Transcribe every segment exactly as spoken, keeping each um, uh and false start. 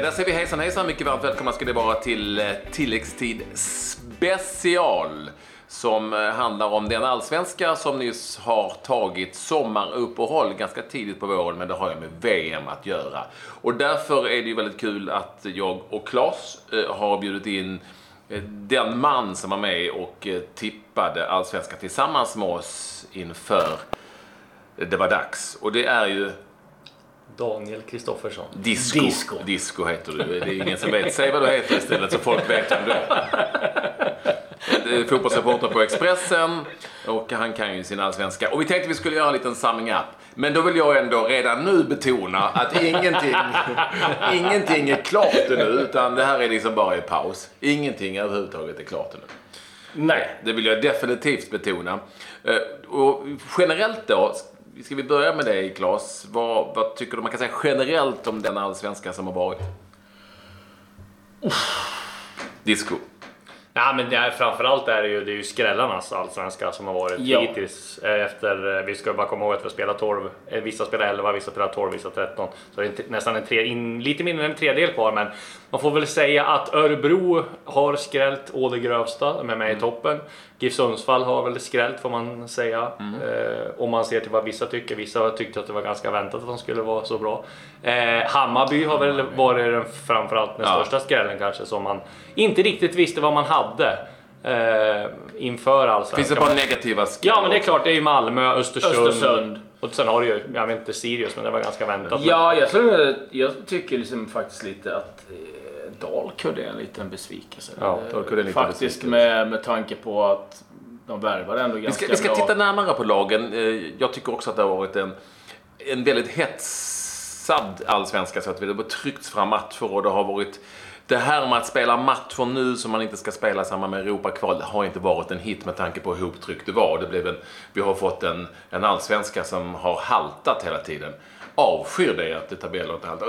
Ja, där ser vi hejsan hejsan. Mycket varmt välkomna ska det vara till tilläggstid special som handlar om den allsvenska som nyss har tagit sommaruppehåll ganska tidigt på våren, men det har jag med V M att göra. Och därför är det ju väldigt kul att jag och Claes har bjudit in den man som var med och tippade allsvenska tillsammans med oss inför det var dags. Och det är ju Daniel Kristoffersson. Disco. Disco. Disco heter du. Det är ingen som vet. Säg vad du heter istället så folk vet om du. Fotbollsreporter på Expressen. Och han kan ju sin allsvenska. Och vi tänkte vi skulle göra en liten summing up. Men då vill jag ändå redan nu betona att ingenting, ingenting är klart nu. Utan det här är liksom bara i paus. Ingenting överhuvudtaget är klart nu. Nej. Det vill jag definitivt betona. Och generellt då, ska vi börja med dig, Claes? Vad, vad tycker du man kan säga generellt om den allsvenska som har varit? Uff. Disco. Ja, men det är, framförallt är det ju, det är ju skrällarnas allsvenska som har varit ja. hittills. Efter, vi ska bara komma ihåg att vi har spelat tolv, vissa spelar elva, vissa spelar tolv, vissa tretton. Så det är nästan en tre, in, lite mindre än en tredjedel kvar, men man får väl säga att Örebro har skrällt å det grövsta, med mig i toppen. GIF Sundsvall har väl skrällt, får man säga. Mm. Eh, om man ser till vad vissa tycker. Vissa tyckte att det var ganska väntat att de skulle vara så bra. Eh, Hammarby har väl varit den, framförallt den ja. största skrällen kanske, som man inte riktigt visste vad man hade eh, inför allsvenskan. Finns det bara negativa skrällar? Ja, men det är klart, det är ju Malmö, Östersund. Östersund. Och sen har du ju, jag vet inte, Sirius, men det var ganska väntat. Ja, jag, tror, jag tycker liksom faktiskt lite att Dalkurd är en liten besvikelse. Ja, Dalkurd är en liten faktiskt besvikelse. Med, med tanke på att de värvar ändå ganska vi ska, bra. Vi ska titta närmare på lagen. Jag tycker också att det har varit en, en väldigt hetsad allsvenska. Så att det har tryckts fram matcher och det har varit... Det här med att spela matcher nu som man inte ska spela samma med Europa-kval har inte varit en hit med tanke på hur hoptryckt det var. Det blev en, vi har fått en, en allsvenska som har haltat hela tiden. Avskyr det att det tabeller inte haltar.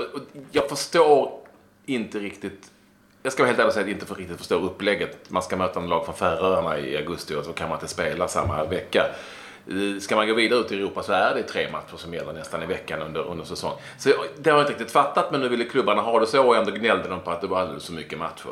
Jag förstår... Inte riktigt, jag ska vara helt ärlig och säga att jag inte för riktigt förstår upplägget. Man ska möta en lag från Färöarna i augusti och så kan man inte spela samma vecka. Ska man gå vidare ut i Europa så är det tre matcher som gäller nästan i veckan under, under säsong. Så jag, det har jag inte riktigt fattat, men nu ville klubbarna ha det så och ändå gnällde de på att det var alldeles så mycket matcher.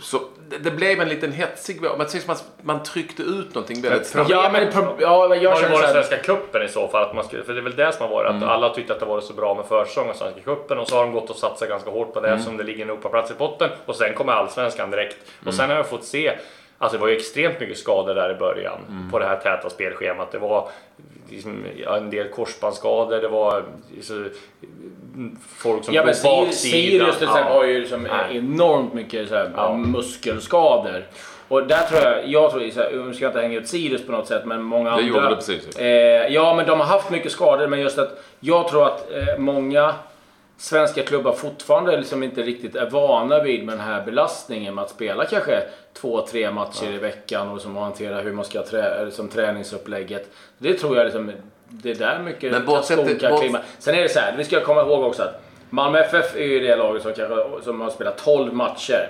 Så det, det blev en liten hetsig, man, man, man tryckte ut någonting väldigt snabbt. Ja, men det pro- ja, men jag har det varit här... Svenska cupen i så fall, att man skulle, för det är väl det som har varit, att mm. alla tyckte att det var så bra med försång och Svenska cupen och så har de gått och satsat ganska hårt på det mm. som det ligger en Europaplats i potten och sen kommer allsvenskan direkt. Mm. Och sen har jag fått se. Alltså det var ju extremt mycket skador där i början mm. på det här täta spelschemat. Det var liksom en del korsbandsskador, det var liksom folk som ja, på baksidan. Sirius till exempel har ju liksom enormt mycket så här, ja. muskelskador. Och där tror jag, jag tror så här, jag ska inte hänga ut Sirius på något sätt, men många andra. Det gjorde det precis. Eh, ja, men de har haft mycket skador, men just att jag tror att eh, många... Svenska klubbar fortfarande liksom inte riktigt är vana vid med den här belastningen med att spela kanske två, tre matcher ja. i veckan och liksom hantera hur man ska trä- liksom träningsupplägget. Det tror jag liksom, det är där mycket kattonka klima. Sen är det så här, vi ska komma ihåg också att Malmö F F är ju det laget som, kanske, som har spelat tolv matcher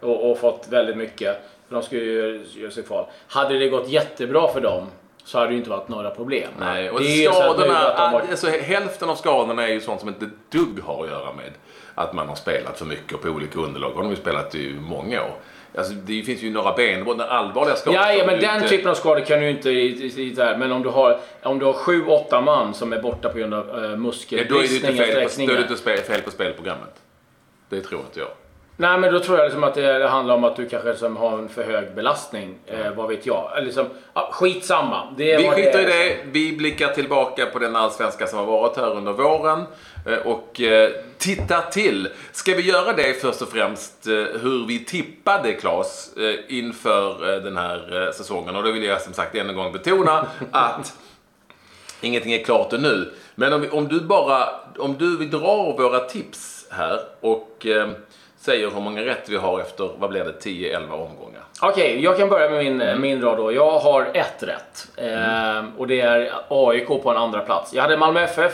och, och fått väldigt mycket. För de skulle ju göra sig fall. Hade det gått jättebra för dem så har det ju inte varit några problem. Nej, och det skadorna, är så har... alltså, hälften av skadorna är ju sånt som inte dugg har att göra med att man har spelat för mycket och på olika underlag. Och de har ju spelat i många år. Alltså, det finns ju några benbrott, den allvarliga skador. Ja, ja men den inte... typen av skador kan du inte i, i, i där. Men om du har om du har sju, åtta man som är borta på grund av uh, muskelbristning och sträckningar. Då är det inte fel på, fel på spelprogrammet. Det tror inte jag. Nej, men då tror jag liksom att det handlar om att du kanske liksom har en för hög belastning. Mm. Eh, vad vet jag? Liksom, ah, skitsamma. Det är vi skiter det är. i det. Vi blickar tillbaka på den allsvenska som har varit här under våren. Eh, och eh, titta till. Ska vi göra det först och främst eh, hur vi tippade, Claes, eh, inför eh, den här eh, säsongen. Och då vill jag som sagt än en gång betona att ingenting är klart nu. Men om, vi, om du bara om du drar våra tips här och... Eh, säger hur många rätt vi har efter, vad blev det, tio elva omgångar? Okej, okay, jag kan börja med min, mm. min rad då. Jag har ett rätt. Mm. Eh, och det är A I K på en andra plats. Jag hade Malmö F F,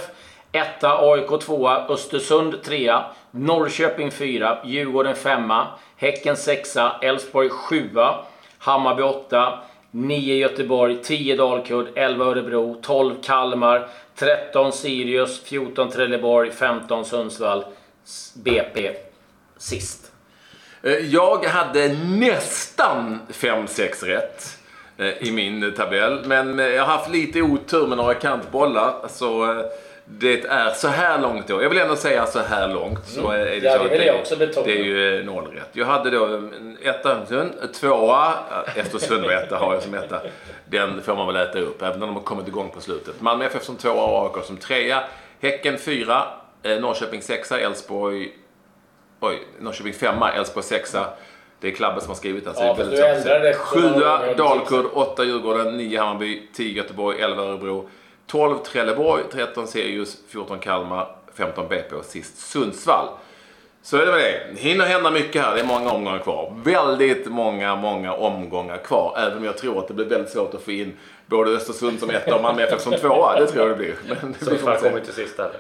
etta, A I K tvåa, Östersund trea, Norrköping fyra, Djurgården femma, Häcken sexa, Älvsborg sjua, Hammarby åtta, nio Göteborg, tio Dalkurd, elva Örebro, tolv Kalmar, tretton Sirius, fjorton Trelleborg, femton Sundsvall, B P. sist? Jag hade nästan fem sex rätt i min tabell, men jag har haft lite otur med några kantbollar, så det är så här långt då. Jag vill ändå säga så här långt, så är det, ja, så det, jag också betona. Det är ju noll rätt. Jag hade då etta Östersund, tvåa Östersund och etta har jag som etta. Den får man väl äta upp, även om de har kommit igång på slutet. Malmö F F som tvåa och A I K som trea. Häcken fyra, Norrköping sexa, Älvsborg Oj, Norrköping femma, Älvsborg sexa. Det är klubben som har skrivit alltså. Ja, det är väldigt sjua, Dalkurd, åtta Djurgården, nio Hammarby, tio Göteborg, elva Örebro, tolv Trelleborg, tretton Sirius, fjorton Kalmar, femton B P och sist Sundsvall. Så är det väl det. Hinner hända mycket här. Det är många omgångar kvar. Väldigt många, många omgångar kvar. Även om jag tror att det blir väldigt svårt att få in både Östersund som ett och Malmö F F som tvåa. Det tror jag det blir. Men det så blir fan kommer till sist här.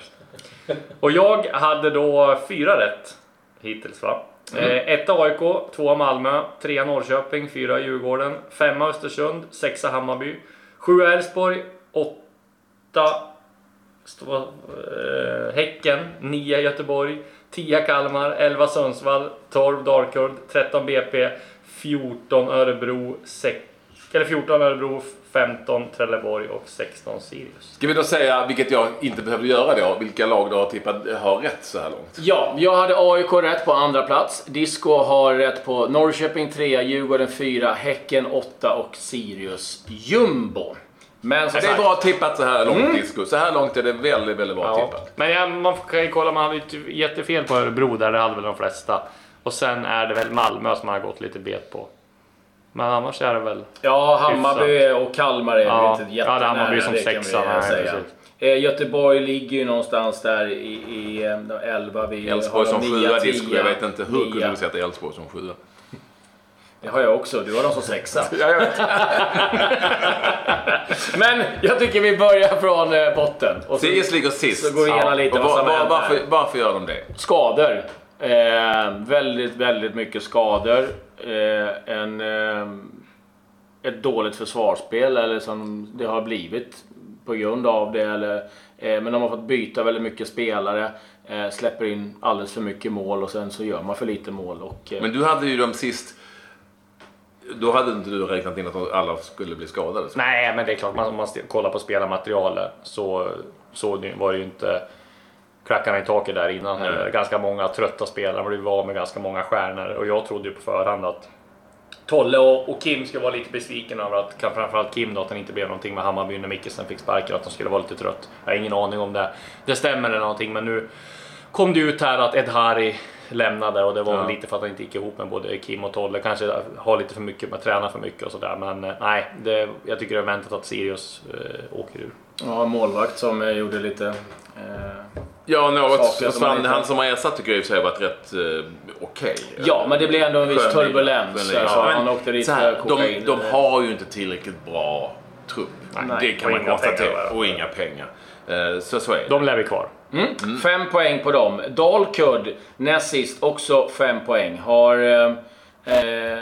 Och jag hade då fyra rätt hittills, va? Mm. ett A I K, två Malmö, tre Norrköping, fyra Djurgården, fem Östersund, sex Hammarby, sju Älvsborg, åtta stå, äh, Häcken, nio Göteborg, tio Kalmar, elva Sundsvall, tolv Dalkurd, tretton B P, fjorton Örebro, sex, eller fjorton Örebro, femton Trelleborg och sexton Sirius. Ska vi då säga, vilket jag inte behövde göra då, vilka lag du har tippat har rätt så här långt? Ja, jag hade A I K rätt på andra plats. Disco har rätt på Norrköping tre, Djurgården fyra, Häcken åtta och Sirius jumbo. Men så det är bra tippat så här långt, mm. Disco. Så här långt är det väldigt, väldigt bra ja. tippat. Men ja, man kan ju kolla, man hade ju jättefel på Örebro där, det hade väl de flesta. Och sen är det väl Malmö som man har gått lite bet på. Men annars är det väl... Ja, Hammarby hyfsat. Och Kalmar är ja. ju inte jättenära. Ja, Hammarby som sexa. Göteborg ligger ju någonstans där i, i elva. Älvsborg som sjua, Disco. Jag vet inte hur nio. Kunde du sätta Älvsborg som sjua. Det har jag också, du har dem som sexa. Men jag tycker vi börjar från botten. Och så, Sirius ligger sist. Så går vi igenom ja. lite vad som var, var, varför, varför gör de det? Skador. Eh, väldigt, väldigt mycket skador. Eh, en, eh, ett dåligt försvarsspel, eller som det har blivit på grund av det. Eller, eh, men de har fått byta väldigt mycket spelare. Eh, släpper in alldeles för mycket mål och sen så gör man för lite mål. Och, eh, men du hade ju dem sist... Då hade inte du räknat in att alla skulle bli skadade? Så. Nej, men det är klart. Man, om man kollar på spelarmaterialet så, så var det ju inte klackarna i taket där innan. Mm. Ganska många trötta spelare, men det var med ganska många stjärnor. Och jag trodde ju på förhand att Tolle och, och Kim skulle vara lite besviken över att framförallt Kim då, att han inte blev någonting med Hammarby när Mickelsen fick sparken, att de skulle vara lite trött. Jag har ingen aning om det. Det stämmer eller någonting, men nu kom det ut här att Ed Harry lämnade och det var ja. lite för att han inte gick ihop med både Kim och Tolle. Kanske har lite för mycket, man tränar för mycket och sådär. Men nej, det, jag tycker det är väntat att Sirius äh, åker ur. Ja, målvakt som äh, gjorde lite äh, Ja, något försvann. Han som har ersatt tycker jag har varit rätt äh, okej. Okay. Ja, men det blev ändå en viss turbulens. Ja, så han åkte dit här, de, de har ju inte tillräckligt bra trupp. Nej, nej, det kan man konstatera. Och inga pengar. Uh, så, så är det. De lär vi kvar. Mm. Mm. Fem poäng på dem. Dalkurd näst sist också fem poäng. Har eh,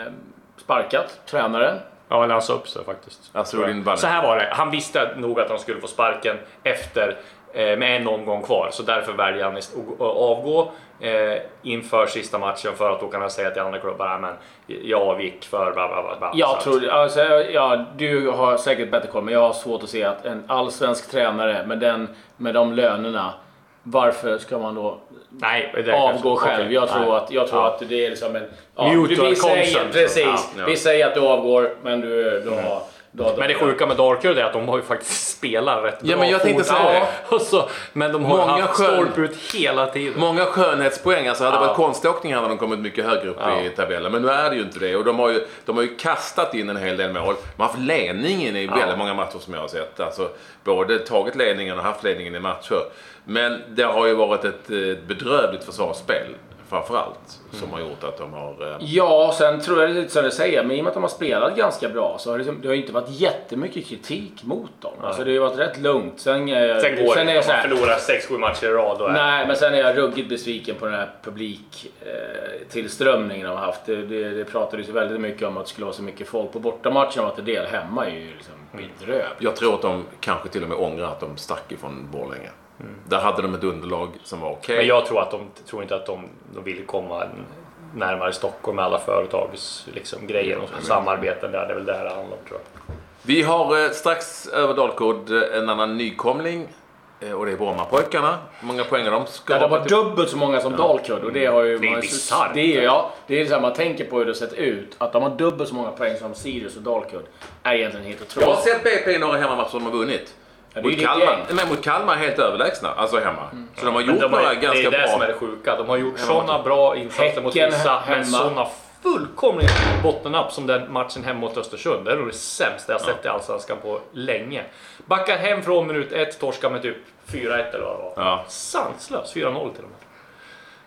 sparkat tränaren. Ja, han sa upp sig faktiskt. Alltså, så här var det. Han visste nog att han skulle få sparken efter eh, med en omgång kvar. Så därför väljer han att avgå eh, inför sista matchen för att då kan han säga till andra klubbar, men jag avgick för bla bla bla. bla. Jag tror, alltså, ja, du har säkert bättre koll, men jag har svårt att se att en allsvensk tränare med, den, med de lönerna, varför ska man då nej, avgå själv? Okay. Jag tror, nej. Att, jag tror ja. att det är liksom en... Ja, du, vi, säger, precis, ja, ja. vi säger att du avgår, men du, du mm. har... Du, du, men det sjuka med Dalkurd är att de har ju faktiskt spelat rätt ja, bra. Men jag tänkte säga det. Så, men de har många haft stolp ut hela tiden. Många skönhetspoäng. Alltså hade ja. varit konståkning hade de kommit mycket högre upp ja. i tabellen. Men nu är det ju inte det. Och de har ju, de har ju kastat in en hel del mål. Man har haft ledningen i ja. väldigt många matcher som jag har sett. Alltså både tagit ledningen och haft ledningen i matcher. Men det har ju varit ett bedrövligt försvarsspel framförallt som har gjort att de har... Eh... Ja, sen tror jag det är lite som du säger, men i och med att de har spelat ganska bra så har det, det har inte varit jättemycket kritik mot dem. Nej. Alltså det har varit rätt lugnt. Sen, eh, sen går sen det, är jag man förlorar sex sju matcher i rad. Och nej, är... men sen är jag ruggigt besviken på den här publiktillströmningen eh, de har haft. Det, det, det pratades ju väldigt mycket om att det skulle vara så mycket folk på bortamatchen och att en del hemma är ju liksom bedrövligt. Jag tror att de kanske till och med ångrar att de stack ifrån Borlänge. Mm. Där hade de ett underlag som var okej. Okay. Men jag tror att de tror inte att de, de vill komma närmare Stockholm med alla företags liksom, grejer och samarbeten där. Det är väl det här det handlar om, tror jag. Vi har strax över Dalkurd en annan nykomling. Och det är Bromma-pojkarna. Hur många poäng de ska ja, det var till... dubbelt så många som ja. Dalkurd. Och det har ju det är bizarrt. Det är, ja, det är så här, man tänker på hur det sett ut. Att de har dubbelt så många poäng som Sirius och Dalkurd är egentligen helt otroligt. Jag har sett B P i några hemmamatcher som de har vunnit. Ja, mot, Kalmar. Men mot Kalmar är helt överlägsna, alltså hemma. Mm. Så de har gjort de några är, ganska bra... Det är det bra. Som är det sjuka. De har gjort sådana bra insatser mot vissa, men sådana fullkomliga bottennapp som den matchen hem mot Östersund. Det är nog det sämsta jag sett ja. i Allsvenskan på länge. Backar hem från minut ett, torskar med typ fyra ett eller vad det var. Ja. Sanslös, fyra noll till och med.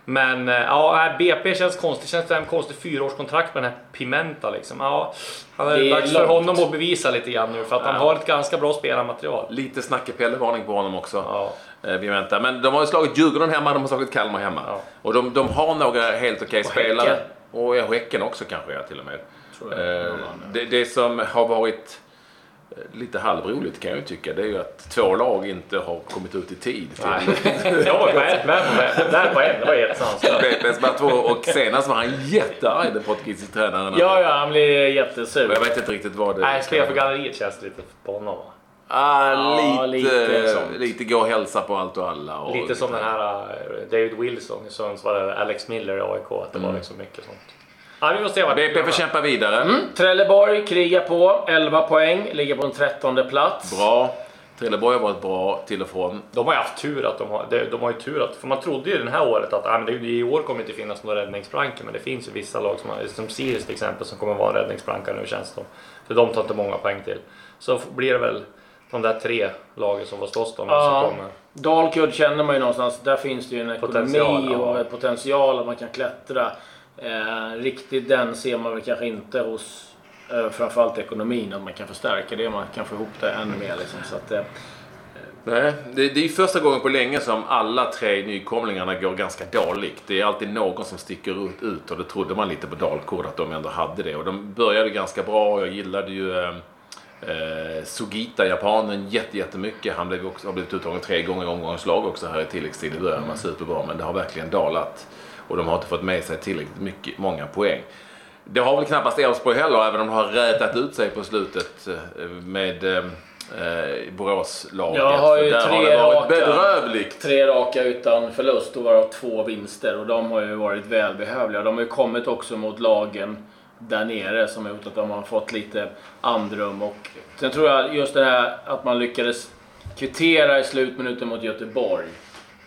Men ja, B P känns konstigt. Känns det en konstig fyraårskontrakt med den här Pimenta liksom. Ja, han är dags för honom att bevisa lite grann nu. För att ja. han har ett ganska bra spelarmaterial. Lite snackepellevarning på honom också. Ja. Pimenta. Men de har ju slagit Djurgården hemma, de har slagit Kalmar hemma. Ja. Och de, de har några helt okej okay spelare. Häcken. Och Häcken också kanske jag till och med. Tror jag. Eh, det, det som har varit lite halvroligt kan jag ju tycka, det är ju att två lag inte har kommit ut i tid. Det var på ett, där på ett, det var helt sanslöst. Och senast var han jättearg, den portugisiska tränaren. Ja, ja, han blev jättesur. Jag vet inte riktigt vad det... Nej, spelar för galleriet känns lite på honom va? Ah, ja, lite, lite, lite gå och hälsa på allt och alla. Och lite, lite som den här David Wilson i Sundsvall, Alex Miller i A I K, att det mm. var liksom mycket sånt. Ja, vi måste se vad B P får kämpa vidare. Mm. Trelleborg krigar på, elva poäng, ligger på en trettonde plats. Bra. Trelleborg har varit bra till och från. De har ju haft tur att de har, de, de har ju tur att, för man trodde ju det här året att äh, men det, i år kommer inte finnas några räddningsplankor, men det finns ju vissa lag som, som Sirius till exempel som kommer vara en räddningsplanka nu känns det. För de tar inte många poäng till. Så blir det väl de där tre lagen som får slåss de ja, som kommer. Dalkurd känner man ju någonstans. Där finns det ju en ekonomi ja. och ett potential att man kan klättra. Eh, riktigt den ser man väl kanske inte hos eh, framförallt ekonomin. Att man kan förstärka det, man kan få ihop det ännu mer. Liksom, så att, eh. Nej, det, det är första gången på länge som alla tre nykomlingarna går ganska dåligt. Det är alltid någon som sticker ut, ut och det trodde man lite på Dalkurd att de ändå hade det. Och de började ganska bra och jag gillade ju... Eh, Eh, Sugita, japanen, jätte, jättemycket. Han blev också, har blivit uttagen tre gånger i omgångslag också här i tilläggstid. Det börjar man superbra, men det har verkligen dalat. Och de har inte fått med sig tillräckligt mycket, många poäng. Det har väl knappast Älvsborg heller, även om de har rätat ut sig på slutet med eh, Boråslaget. Jag har ju där tre, har det varit raka, bedrövligt. tre raka utan förlust och varav två vinster. Och de har ju varit välbehövliga. De har ju kommit också mot lagen där nere som har gjort att de har fått lite andrum. Och sen tror jag just det här att man lyckades kvittera i slutminuten mot Göteborg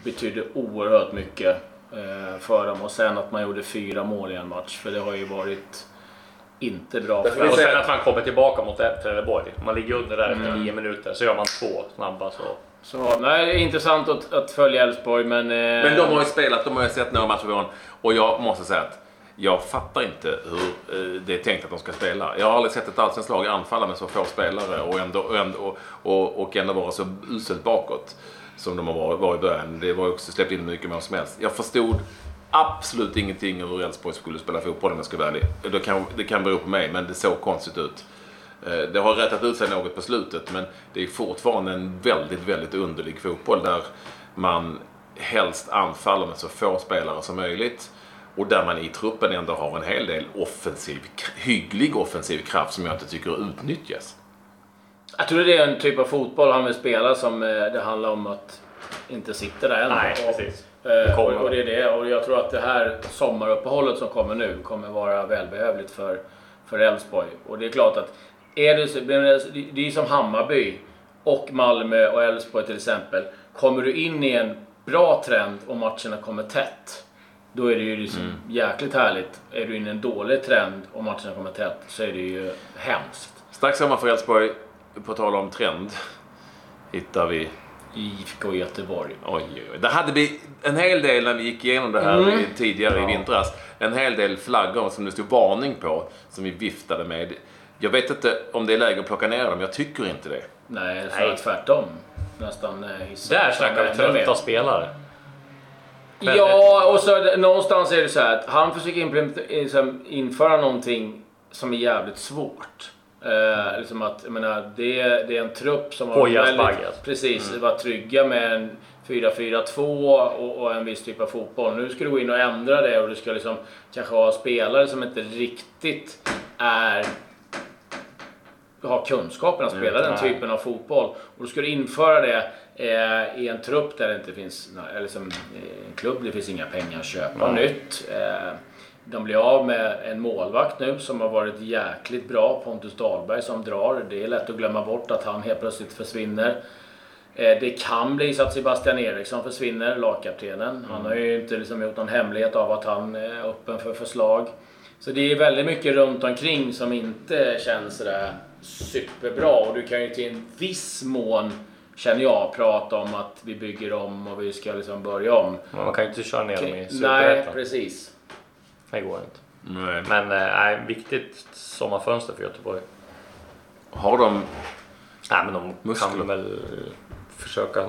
betydde oerhört mycket för dem. Och sen att man gjorde fyra mål i en match, för det har ju varit inte bra. För och sen att man kommer tillbaka mot Trelleborg, man ligger under där efter mm. nio minuter, så gör man två snabba så. Så, nej, det är intressant att, att följa Älvsborg, men... Eh... Men de har ju spelat, de har ju sett några matcher på. Och jag måste säga att jag fattar inte hur det är tänkt att de ska spela. Jag har aldrig sett ett allsvenskt lag anfalla med så få spelare och ändå, och ändå, och, och ändå vara så uselt bakåt som de har varit i början. Det var ju också släppt in mycket mer som helst. Jag förstod absolut ingenting hur Älvsborg skulle spela fotboll om jag ska vara ärlig. Det kan, det kan bero på mig, men det såg konstigt ut. Det har rättat ut sig något på slutet, men det är fortfarande en väldigt, väldigt underlig fotboll där man helst anfaller med så få spelare som möjligt. Och där man i truppen ändå har en hel del offensiv, hygglig offensiv kraft som jag inte tycker utnyttjas. Jag tror det är en typ av fotboll han vill spela som det handlar om att inte sitta där ännu. Nej, och, precis. Det kommer. Och, det är det. Och jag tror att det här sommaruppehållet som kommer nu kommer vara välbehövligt för, för Älvsborg. Och det är klart att är det, det är som Hammarby och Malmö och Älvsborg till exempel. Kommer du in i en bra trend och matcherna kommer tätt, då är det ju liksom mm. jäkligt härligt. Är du inne i en dålig trend och matchen kommer tätt, så är det ju hemskt. Strax hemma för Älvsborg, på tal om trend, hittar vi I F K Göteborg. Oj, oj, oj. Det hade vi en hel del när vi gick igenom det här mm. tidigare ja. i vintras. En hel del flaggor som det stod varning på, som vi viftade med. Jag vet inte om det är läge att plocka ner dem, jag tycker inte det. Nej, så Nej. tvärtom. Nästan hissar. Där snackar vi trötta spelare. Ja, och så någonstans är det så här att han försöker införa någonting som är jävligt svårt. Eh, liksom att, jag menar, det, det är en trupp som har väldigt, precis, mm. var trygga med en fyra fyra två och, och en viss typ av fotboll. Nu ska du gå in och ändra det och du ska liksom kanske ha spelare som inte riktigt är... ha kunskapen att spela mm, den typen av fotboll. Och då ska du införa det eh, i en trupp där det inte finns, eller som eh, en klubb, det finns inga pengar att köpa mm. nytt. Eh, de blir av med en målvakt nu som har varit jäkligt bra, Pontus Dahlberg, som drar. Det är lätt att glömma bort att han helt plötsligt försvinner. Eh, det kan bli så att Sebastian Eriksson försvinner, lagkaptenen. Mm. Han har ju inte liksom gjort någon hemlighet av att han är öppen för förslag. Så det är väldigt mycket runt omkring som inte känns sådär superbra, och du kan ju till en viss mån, känner jag, prata om att vi bygger om och vi ska liksom börja om. Men man kan ju inte köra ner dem i superrättan. Nej, precis. Det går inte. Nej. Men nej, äh, viktigt sommarfönster för Göteborg. Har de... Nej, men de muskler. Kan väl försöka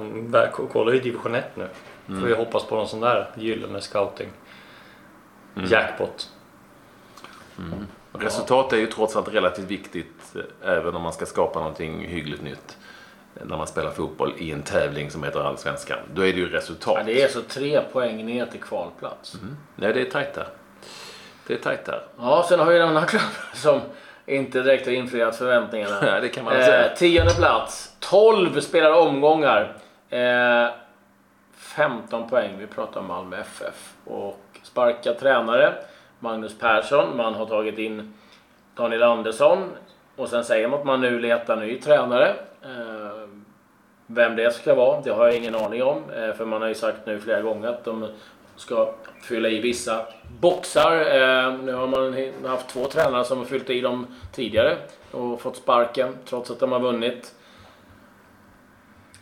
kolla i division ett nu. Mm. För vi hoppas på någon sån där gyllene scouting. Mm. Jackpot. Mm. Resultat är ju trots allt relativt viktigt, även om man ska skapa någonting hyggligt nytt när man spelar fotboll i en tävling som heter Allsvenskan. Då är det ju resultat. Ja, det är så tre poäng ner till kvalplats. Mm. Nej, det är tajt där. Det är tajt där. Ja, sen har vi en annan klubb som inte direkt har infriat förväntningarna. Ja, det kan man säga. Eh, tionde plats. tolv spelar omgångar. Eh, femton poäng. Vi pratar om Malmö F F. Och sparka tränare Magnus Persson, man har tagit in Daniel Andersson, och sen säger man att man nu letar ny tränare. Vem det ska vara, det har jag ingen aning om, för man har ju sagt nu flera gånger att de ska fylla i vissa boxar. Nu har man haft två tränare som har fyllt i dem tidigare och fått sparken trots att de har vunnit.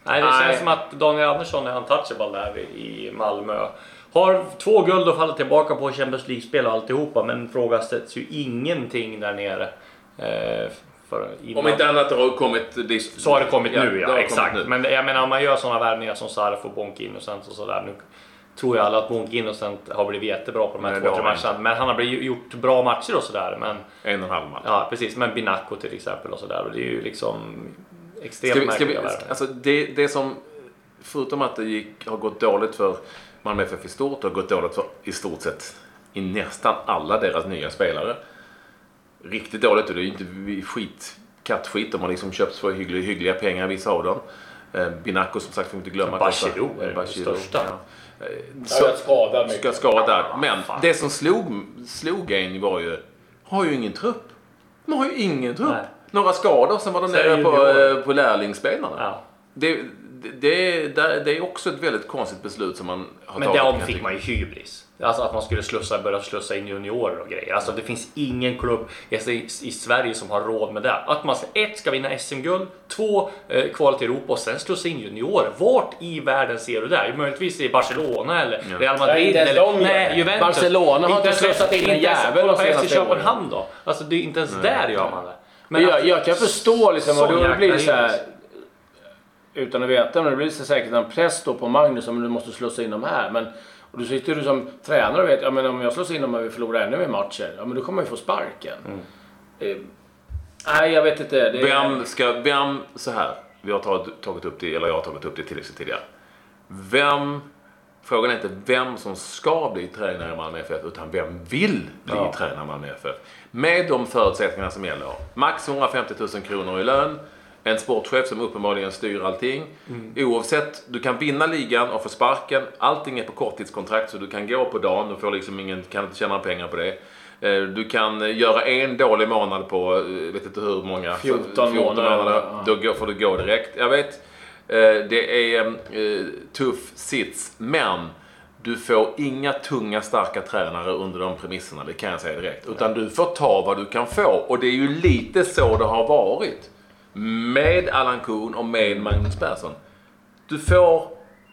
Nej, det känns Nej. som att Daniel Andersson är untouchable där i Malmö. Har två guld att falla tillbaka på, Champions League-spel och alltihopa, men frågasätts ju ingenting där nere. Eh, för om inte annat har kommit... Det... Så har det kommit ja, nu, ja. Exakt. Nu. Men jag menar, om man gör sådana värvningar som Sarf och Bonk Innocent och sådär, nu tror jag alla att Bonk Innocent har blivit jättebra på de här två matcherna. Men han har blivit gjort bra matcher och sådär. Men... En och en halv match. Ja, precis. Men Binacco till exempel och sådär. Och det är ju liksom extremt ska vi, ska vi, ska, alltså det, det som, förutom att det gick, har gått dåligt för... Malmö F F i stort har gått dåligt för, i stort sett i nästan alla deras nya spelare. Riktigt dåligt, och det är ju inte skit, kattskit. De har liksom köpt för hyggliga, hyggliga pengar, vissa av dem. Eh, Binacco, som sagt, får inte glömma. Batanero är det Batanero, största. Ja. Eh, så, jag skadad mycket. Ska skada. Men det som slog, slog en var ju, har ju ingen trupp. De har ju ingen trupp. Nej. Några skador, sen var de nere på, eh, på lärlingsspelarna. Ja. Det Det, det, det är också ett väldigt konstigt beslut som man har men tagit. Men där fick man ju hybris. Alltså att man skulle slussa, börja slussa in juniorer och grejer. Alltså det finns ingen klubb i, i Sverige som har råd med det. Att man ett ska vinna S M-guld, två eh, kvalet till Europa och sen slussa in juniorer. Vart i världen ser du det här? Möjligtvis i Barcelona eller ja. Real Madrid eller lång, nej, Juventus. Barcelona har inte slussat in en jävel de senaste åren. Köpenhamn då. Alltså det är inte ens mm. där gör man det. Men jag, att, jag kan förstå liksom vad det blir så här... Utan att veta, men det blir så säkert en press då på Magnus om du måste slussa in dem här. Men, och då sitter du som tränare och vet, ja, men om jag slussar in dem och vi förlorar ännu mer matcher, ja, men då kommer vi få sparken. Mm. Eh, nej, jag vet inte. Det vem ska, vem så här, vi har tagit, tagit upp det, eller jag har tagit upp det tillräckligt tidigare. Vem, frågan är inte vem som ska bli tränare i Malmö F F, utan vem vill bli ja. tränare i Malmö F F. Med de förutsättningar som gäller, max hundrafemtio tusen kronor i lön. En sportchef som uppenbarligen styr allting. Mm. Oavsett, du kan vinna ligan och få sparken. Allting är på korttidskontrakt, så du kan gå på dagen och får liksom ingen, kan inte tjäna pengar på det. Du kan göra en dålig månad på, vet inte hur många. fjorton, fjorton månader. månader. Då får du gå direkt. Jag vet, det är en tuff sits. Men du får inga tunga, starka tränare under de premisserna. Det kan jag säga direkt. Utan du får ta vad du kan få. Och det är ju lite så det har varit. Med Allan Kuhn och med Magnus Persson. Du får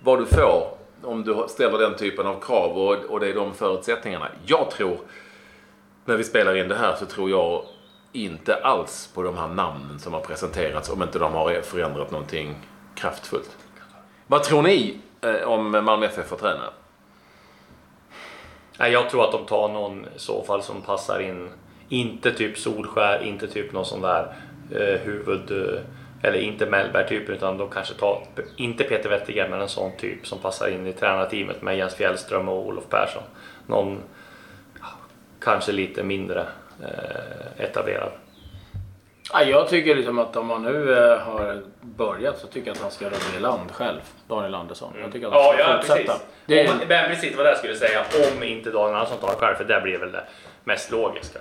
vad du får om du ställer den typen av krav, och, och det är de förutsättningarna. Jag tror, när vi spelar in det här, så tror jag inte alls på de här namnen som har presenterats, om inte de har förändrat någonting kraftfullt. Vad tror ni eh, om Malmö F F får träna? Jag tror att de tar någon i så fall som passar in. Inte typ Solskär, inte typ någon sån där eh, huvud eh, eller inte Mellberg-typen, utan då kanske ta inte Peter Wettergren men en sån typ som passar in i tränarteamet med Jens Fjällström och Olof Persson. Någon kanske lite mindre eh, etablerad. Ja, jag tycker liksom att om man nu eh, har börjat så tycker jag att han ska röra i land själv, Daniel Andersson. Jag tycker att han ska ja, ja, fortsätta. Precis. Det är... om, men precis vad det skulle säga, om inte Daniel Andersson tar själv, för det blir väl det mest logiska.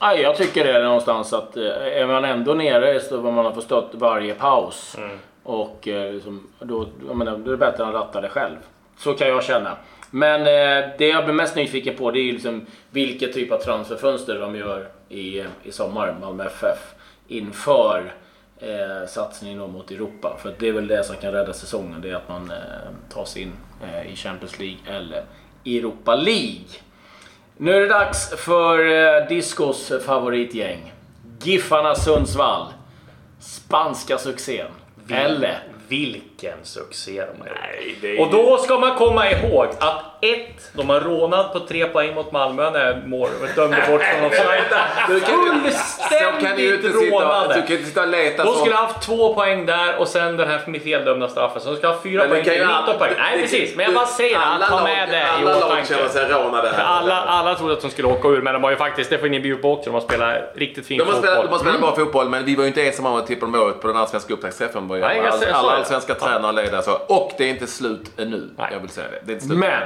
Ja, jag tycker det är någonstans att eh, är man ändå nere så man har förstått varje paus. Mm. Och eh, liksom, då, jag menar, då är det bättre att han rattar det själv. Så kan jag känna. Men eh, det jag blir mest nyfiken på det är ju liksom vilket typ av transferfönster de gör i, i sommar, Malmö F F. Inför eh, satsningen mot Europa. För det är väl det som kan rädda säsongen. Det är att man eh, tar sig in eh, i Champions League eller Europa League. Nu är det dags för eh, Discos favoritgäng. Giffarna Sundsvall. Spanska succén. Vil- eller vilken succé de har gjort. Nej, det är... Och då ska man komma ihåg att ett, de har rånat på tre poäng mot Malmö när mål dömde bort från offside. Du kan ju inte rånande. Sitta, du kan inte sitta och leta. Då skulle ha haft två poäng där och sen den här med feldömda straffen. Så de ska ha fyra men poäng till nitton poäng. Nej precis, men jag bara säger att ta med det i åtanke. Alla, alla trodde att de skulle åka ur, men de var ju faktiskt, det får ni bjuda på också, de har spelat riktigt fin de fotboll. Spelat, de har spelat mm. bra fotboll, men vi var ju inte ensamma om att tippa dem åt på den allsvenska upptaktsträffen. Alla allsvenska tränare ledare så. Och det är inte slut ännu, jag vill säga det. Det är inte slut. Men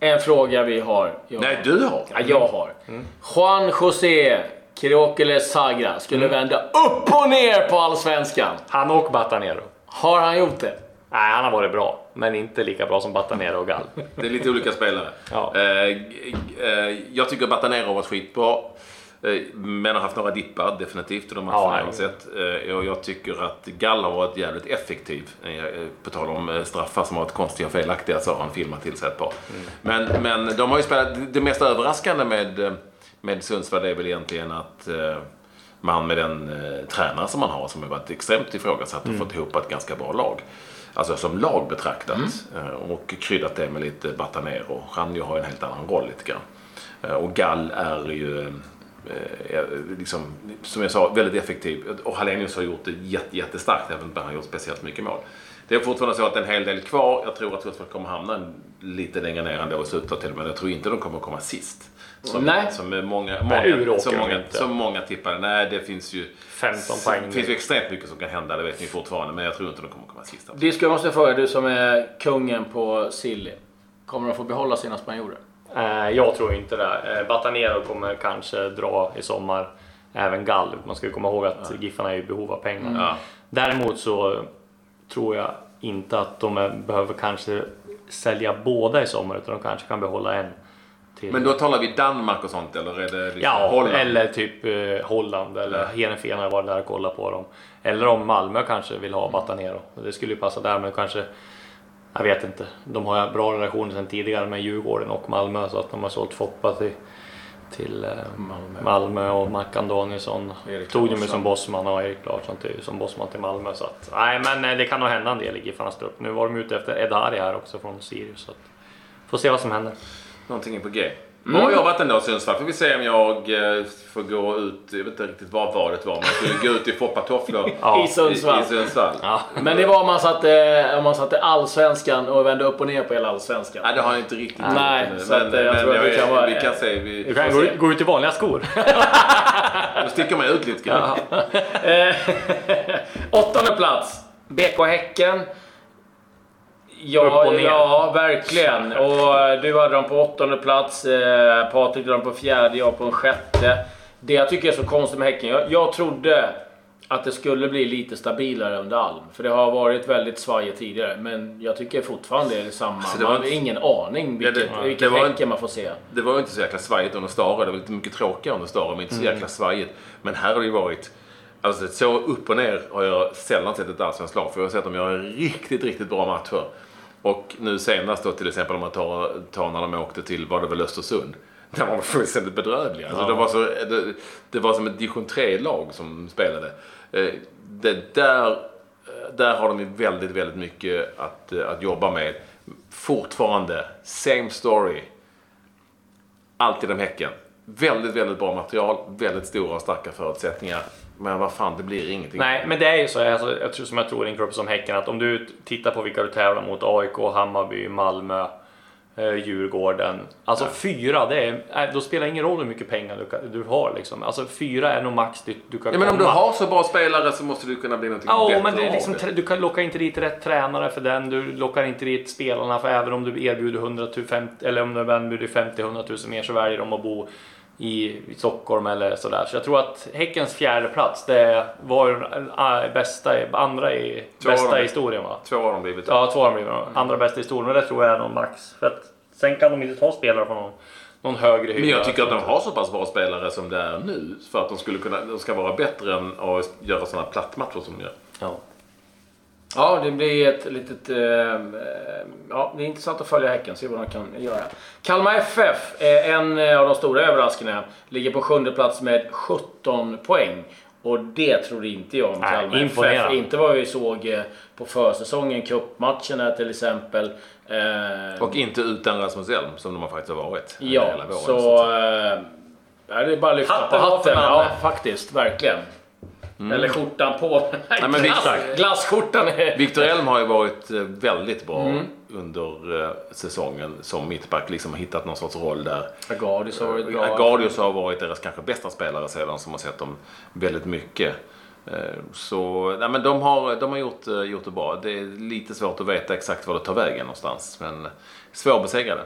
en fråga vi har. Jag... Nej, du har. Ja, jag har. Mm. Juan José Criocle Sagra skulle mm. vända upp och ner på allsvenskan. Han och Batanero. Har han gjort det? Nej, han har varit bra. Men inte lika bra som Batanero och Gall. Det är lite olika spelare. Ja. Eh, eh, jag tycker Batanero var skitbra. Eh, men har haft några dippar, definitivt. De har ja, sett. Eh, och jag tycker att Gall har varit jävligt effektiv. Eh, på tal om straffar som har varit konstiga och felaktiga så har han filmat till sig ett par. Mm. Men, men de har ju spelat... Det mest överraskande med, med Sundsvall är väl egentligen att... Eh, man med den eh, tränare som man har som har varit extremt ifrågasatt och mm. fått ihop ett ganska bra lag. Alltså som lag betraktat. Mm. Eh, och kryddat det med lite Batanero. Han har ju en helt annan roll lite grann. Eh, och Gall är ju... Liksom, som jag sa, väldigt effektiv. Och Hallenius har gjort det jätte, jättestarkt, även om han har gjort speciellt mycket mål. Det är fortfarande så att en hel del kvar. Jag tror att Sundsvall kommer hamna lite längre ner än det var slutat till, men jag tror inte de kommer komma sist. Som, nej. Som många, många, som många, som många tippare. Nej, det finns ju femton poäng. Det finns ju extremt mycket som kan hända, det vet ni fortfarande, men jag tror inte de kommer komma sist. Det ska jag måste fråga, du som är kungen på Silly. Kommer de få behålla sina spanjorer? Jag tror inte det. Batanero kommer kanske dra i sommar. Även Gall. Man ska komma ihåg att ja. Giffarna är i behov av pengar. Mm. Ja. Däremot så tror jag inte att de behöver kanske sälja båda i sommar, utan de kanske kan behålla en till. Men då talar vi Danmark och sånt, eller är det liksom ja, Holland? Eller typ eh, Holland eller ja. Henefena var där och kolla på dem. Eller om Malmö kanske vill ha Batanero. Det skulle ju passa där, men kanske... Jag vet inte. De har bra relationer sedan tidigare med Djurgården och Malmö, så att de har sålt Foppa till, till Malmö. Malmö och Mackan Danielsson. Tog de som bossman och Erik Larsson till, som bossman till Malmö. Så att, nej, men det kan nog hända en del i Giffarnas trupp. Nu var de ute efter Edari här också från Sirius. Så att, får se vad som händer. Någonting är på G. Mm. Bra jobbat ändå Sundsvall, får vi se om jag får gå ut, jag vet inte riktigt vad valet var, men jag skulle gå ut i foppatofflor ja. i Sundsvall. I, i Sundsvall. Ja. Men det var om man satte, om man satte allsvenskan och vände upp och ner på hela allsvenskan. Nej, det har jag inte riktigt gjort. Nej, men, så att, men, jag men, tror jag att vi kan vara... Vi kan se, vi, du kan gå, gå ut i vanliga skor. Då sticker man ut lite. Åttonde plats, B K Häcken. Ja, ja, verkligen. Och du hade dem på åttonde plats, eh, Patrik hade dem på fjärde, jag på en sjätte. Det jag tycker är så konstigt med Häcken, jag, jag trodde att det skulle bli lite stabilare under Alm. För det har varit väldigt svajigt tidigare, men jag tycker fortfarande det är samma. Så det var man inte... har ingen aning vilket, ja, det, vilket det Häcken inte, man får se. Det var ju inte så jäkla svajigt under Stara, det var lite mycket tråkigare under Stara, men inte så jäkla svajigt. Men här har det ju varit... Alltså så upp och ner har jag sällan sett ett allsvenskt lag, för jag har sett dem göra en riktigt, riktigt bra match för. Och nu senast då till exempel om man tar, tar när de åkte till, var det väl Östersund? Där var de fullständigt bedrövliga. Alltså, ja. det, var så, det, det var som ett division tre-lag som spelade. Det där, där har de ju väldigt, väldigt mycket att, att jobba med. Fortfarande, same story. Alltid om Häcken. Väldigt, väldigt bra material. Väldigt stora och starka förutsättningar. Men vad fan, det blir ingenting. Nej, men det är ju så, alltså, jag tror som jag tror i en grupp som Häcken, att om du tittar på vilka du tävlar mot, A I K, Hammarby, Malmö, Djurgården, alltså ja. fyra, det är, då spelar det ingen roll hur mycket pengar du, du har liksom. Alltså fyra är nog max du, du kan ja, men komma. Om du har så bra spelare så måste du kunna bli någonting ja, bättre. Ja, men det är liksom, du kan locka inte dit rätt tränare för den, du lockar inte dit spelarna, för även om du erbjuder hundratusen, eller om du erbjuder femtio hundratusen mer, så väljer de att bo i Stockholm eller sådär. Så jag tror att Häckens fjärde plats, det var bästa, andra i två bästa i historien, va? Två har de blivit. Ja, två har de blivit. Mm. Andra bästa i historien, men det tror jag är någon max. För att sen kan de inte ta spelare från någon, någon högre hylla. Men jag tycker att de har så pass bra spelare som det är nu, för att de skulle kunna, de ska vara bättre än att göra sådana plattmatcher som de gör. Ja. Ja, det blir ett litet... Äh, ja, det är intressant att följa Häcken, se vad de kan göra. Kalmar F F, är en av de stora överraskningarna, ligger på sjunde plats med sjutton poäng. Och det trodde inte jag om Kalmar F F. Inte vad vi såg på försäsongen, cupmatcherna till exempel. Äh, och inte utan Rasmus Elm, som de har faktiskt varit. Ja, våren, så... så äh, det är bara lyfta hatten, på hatten. Ja, faktiskt, verkligen. Mm. Eller skjortan på. Nej, Nej, men glass, glasskjortan är... Victor Elm har ju varit väldigt bra mm. under uh, säsongen som mittback, liksom har hittat någon sorts roll där. Agardius har varit bra. Agardius har varit deras kanske bästa spelare sedan, som har sett dem väldigt mycket. Så nej, men de har, de har gjort, gjort det bra. Det är lite svårt att veta exakt var det tar vägen någonstans, men svårbesegrade.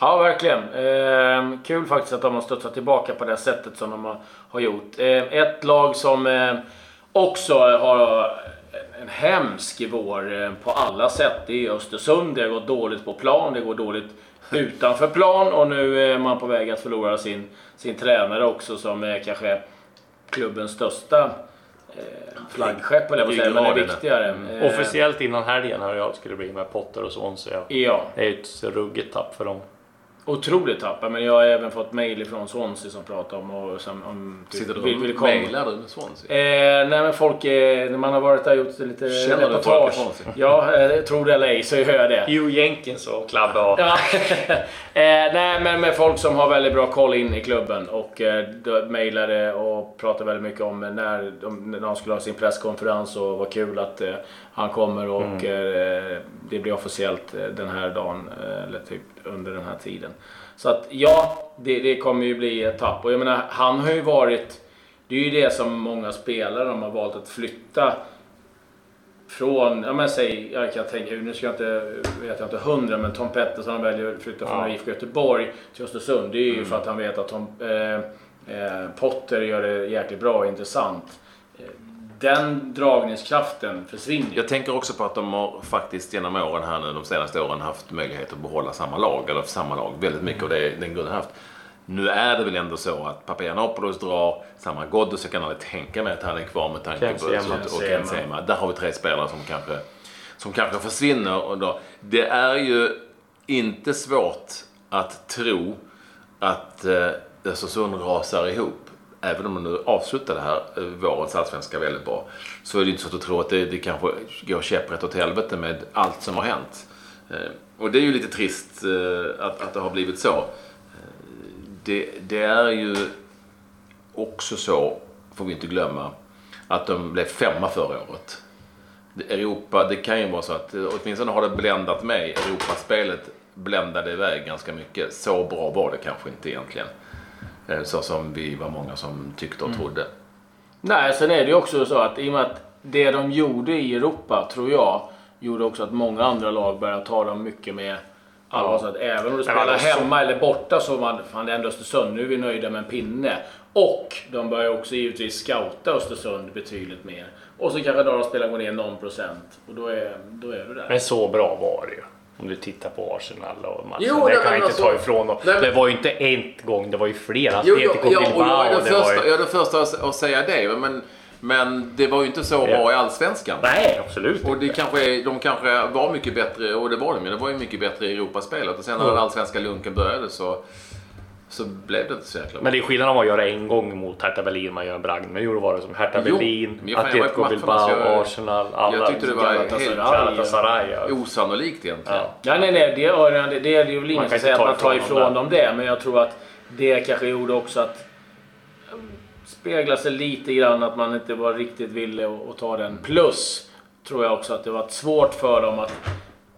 Ja, verkligen. Eh, kul faktiskt att de har studsat tillbaka på det sättet som de har, har gjort. Eh, ett lag som eh, också har en hemsk vår eh, på alla sätt, det är Östersund. Det går dåligt på plan, det går dåligt utanför plan, och nu är man på väg att förlora sin, sin tränare också, som är kanske klubbens största eh, flaggskepp, eller vad säger man, är viktigare. Mm. Eh, Officiellt innan helgen här jag skulle bli med Potter och Swansea. Ja. Det är ju ett ruggigt tapp för dem. Otroligt tappa, men jag har även fått mejl från Swansea som pratar om... Och som, om typ, sitter du vill, vill och mejlar du med Swansea? Eh, nej, men folk... Eh, när man har varit där och gjort lite känner reportage... Ja, eh, tror det eller ej, så hör jag det. Jo, Jenkins och Klabbe och... eh, nej, men med folk som har väldigt bra koll in i klubben. Och eh, mejlade och pratade väldigt mycket om när de, när de skulle ha sin presskonferens. Och vad kul att eh, han kommer och mm. eh, det blir officiellt den här dagen. Eller typ under den här tiden. Så att ja, det, det kommer ju bli ett tapp. Och jag menar, han har ju varit... Det är ju det som många spelare, de har valt att flytta från... Ja, men säg, jag kan tänka, nu ska jag inte, vet jag inte hundra, men Tom Pettersson väljer att flytta från I F K Göteborg till Östersund. Det är ju mm. för att han vet att Tom, eh, eh, Potter gör det jäkligt bra och intressant. Den dragningskraften försvinner. Jag tänker också på att de har faktiskt genom åren här nu, de senaste åren, haft möjlighet att behålla samma lag, eller samma lag, väldigt mycket, och det är den grunden haft. Nu är det väl ändå så att Papianopoulos drar, samma Goddo, så kan aldrig tänka mig att han är kvar med tanke på och Kensema. Där har vi tre spelare som kanske, som kanske försvinner. Och då, det är ju inte svårt att tro att eh, Östersund rasar ihop. Även om man nu avslutar det här vårens allsvenska väldigt bra, så är det inte så att tro att det, det kanske går käpprätt åt helvete med allt som har hänt. Och det är ju lite trist att, att det har blivit så. Det, det är ju också så, får vi inte glömma, att de blev femma förra året. Europa, det kan ju vara så att, åtminstone har det bländat mig, Europaspelet bländade iväg ganska mycket. Så bra var det kanske inte egentligen. Så som vi var många som tyckte och trodde. Mm. Nej, sen är det ju också så att i och med att det de gjorde i Europa, tror jag, gjorde också att många andra lag började ta dem mycket med allvar. Ja. Så att även om du spelar hemma så... eller borta, så var fan, det ändå Östersund, nu är vi nöjda med en pinne. Och de börjar också givetvis scouta Östersund betydligt mer. Och så kanske några spelare går ner någon procent, och då är, då är du där. Men så bra var det ju. Om du tittar på Arsenal och matchen, jo, det, det kan jag inte alltså, ta ifrån dem. Det var ju inte en gång, det var ju flera. Jo, jo, jo, och jag är den första, ju... jag är den första att säga det, men, men det var ju inte så ja. bra i Allsvenskan. Nej, absolut. Och det kanske, de kanske var mycket bättre, och det var de, men det var ju mycket bättre i Europaspelet. Och sen när mm. den allsvenska lunken började så, så blev det inte så jäkla bra. Men det är skillnaden om man gör en gång mot Hertha Berlin, man gör en bragd. Men gjorde var det som Hertha Berlin, Atletico Bilbao, jag, Arsenal, alla. Jag tyckte det var helt osannolikt egentligen. Ja. Ja, nej, nej, det är, det är ju väl inget att säga att man tar ifrån dem det. Men jag tror att det kanske gjorde också att speglar sig lite grann att man inte var riktigt ville att ta den. Plus tror jag också att det var svårt för dem att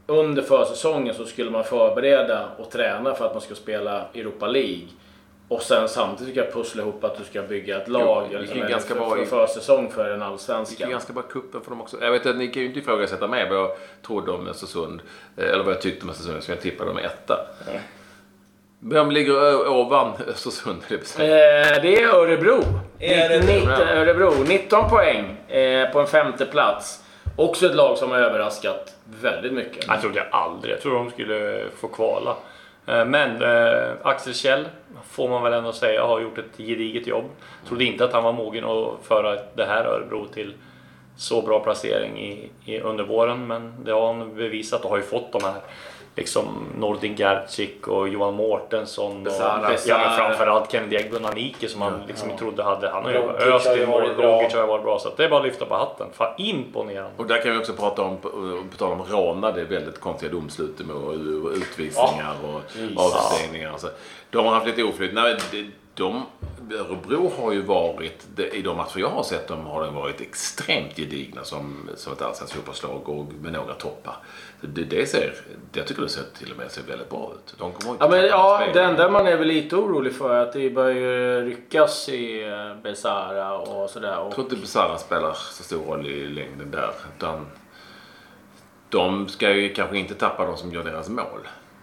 under försäsongen så skulle man förbereda och träna för att man ska spela Europa League. Och sen samtidigt ska pussla ihop att du ska bygga ett lag jo, eller ganska för, för försäsong för en allsvenskan. Det gick ju ganska bra kuppen för dem också. Jag vet att ni kan ju inte ifrågasätta mig vad jag trodde om Östersund. Eller vad jag tyckte om Östersund som jag tippade dem etta. Nej. Vem ligger ö- ovan Östersund? Det, eh, det är Örebro. Örebro, nitton poäng eh, på en femte plats. Också ett lag som har överraskat väldigt mycket. Jag trodde jag aldrig. Jag trodde de skulle få kvala. Men eh, Axel Kjell får man väl ändå säga har gjort ett gediget jobb. Trodde inte att han var mogen att föra det här Örebro till så bra placering i, i under våren. Men det har han bevisat och har ju fått de här liksom Nordin Gertzik och Johan Mårtensson och Besara, Besara. Ja, framförallt Kennedy Eggbunanike som man liksom ja. trodde hade han och Öst i Rogic har varit bra, så det är bara att lyfta på hatten. Fan, imponerande. Och där kan vi också prata om på tal om Rana, det är väldigt konstiga domslut och utvisningar ja. och avstängningar alltså. De har haft lite oflyt. Nej, de, de, Örebro har ju varit i de matcher jag har sett dem har de varit extremt gedigna som, som ett allsvenskt fotbollslag och med några toppar. Det, det ser, jag tycker det ser till och med ser väldigt bra ut. De kommer inte ja, men, ja den där man är väl lite orolig för att det börjar ryckas i Besara och sådär. Och... Jag tror inte Besara spelar så stor roll i längden där. Utan de ska ju kanske inte tappa de som gör deras mål.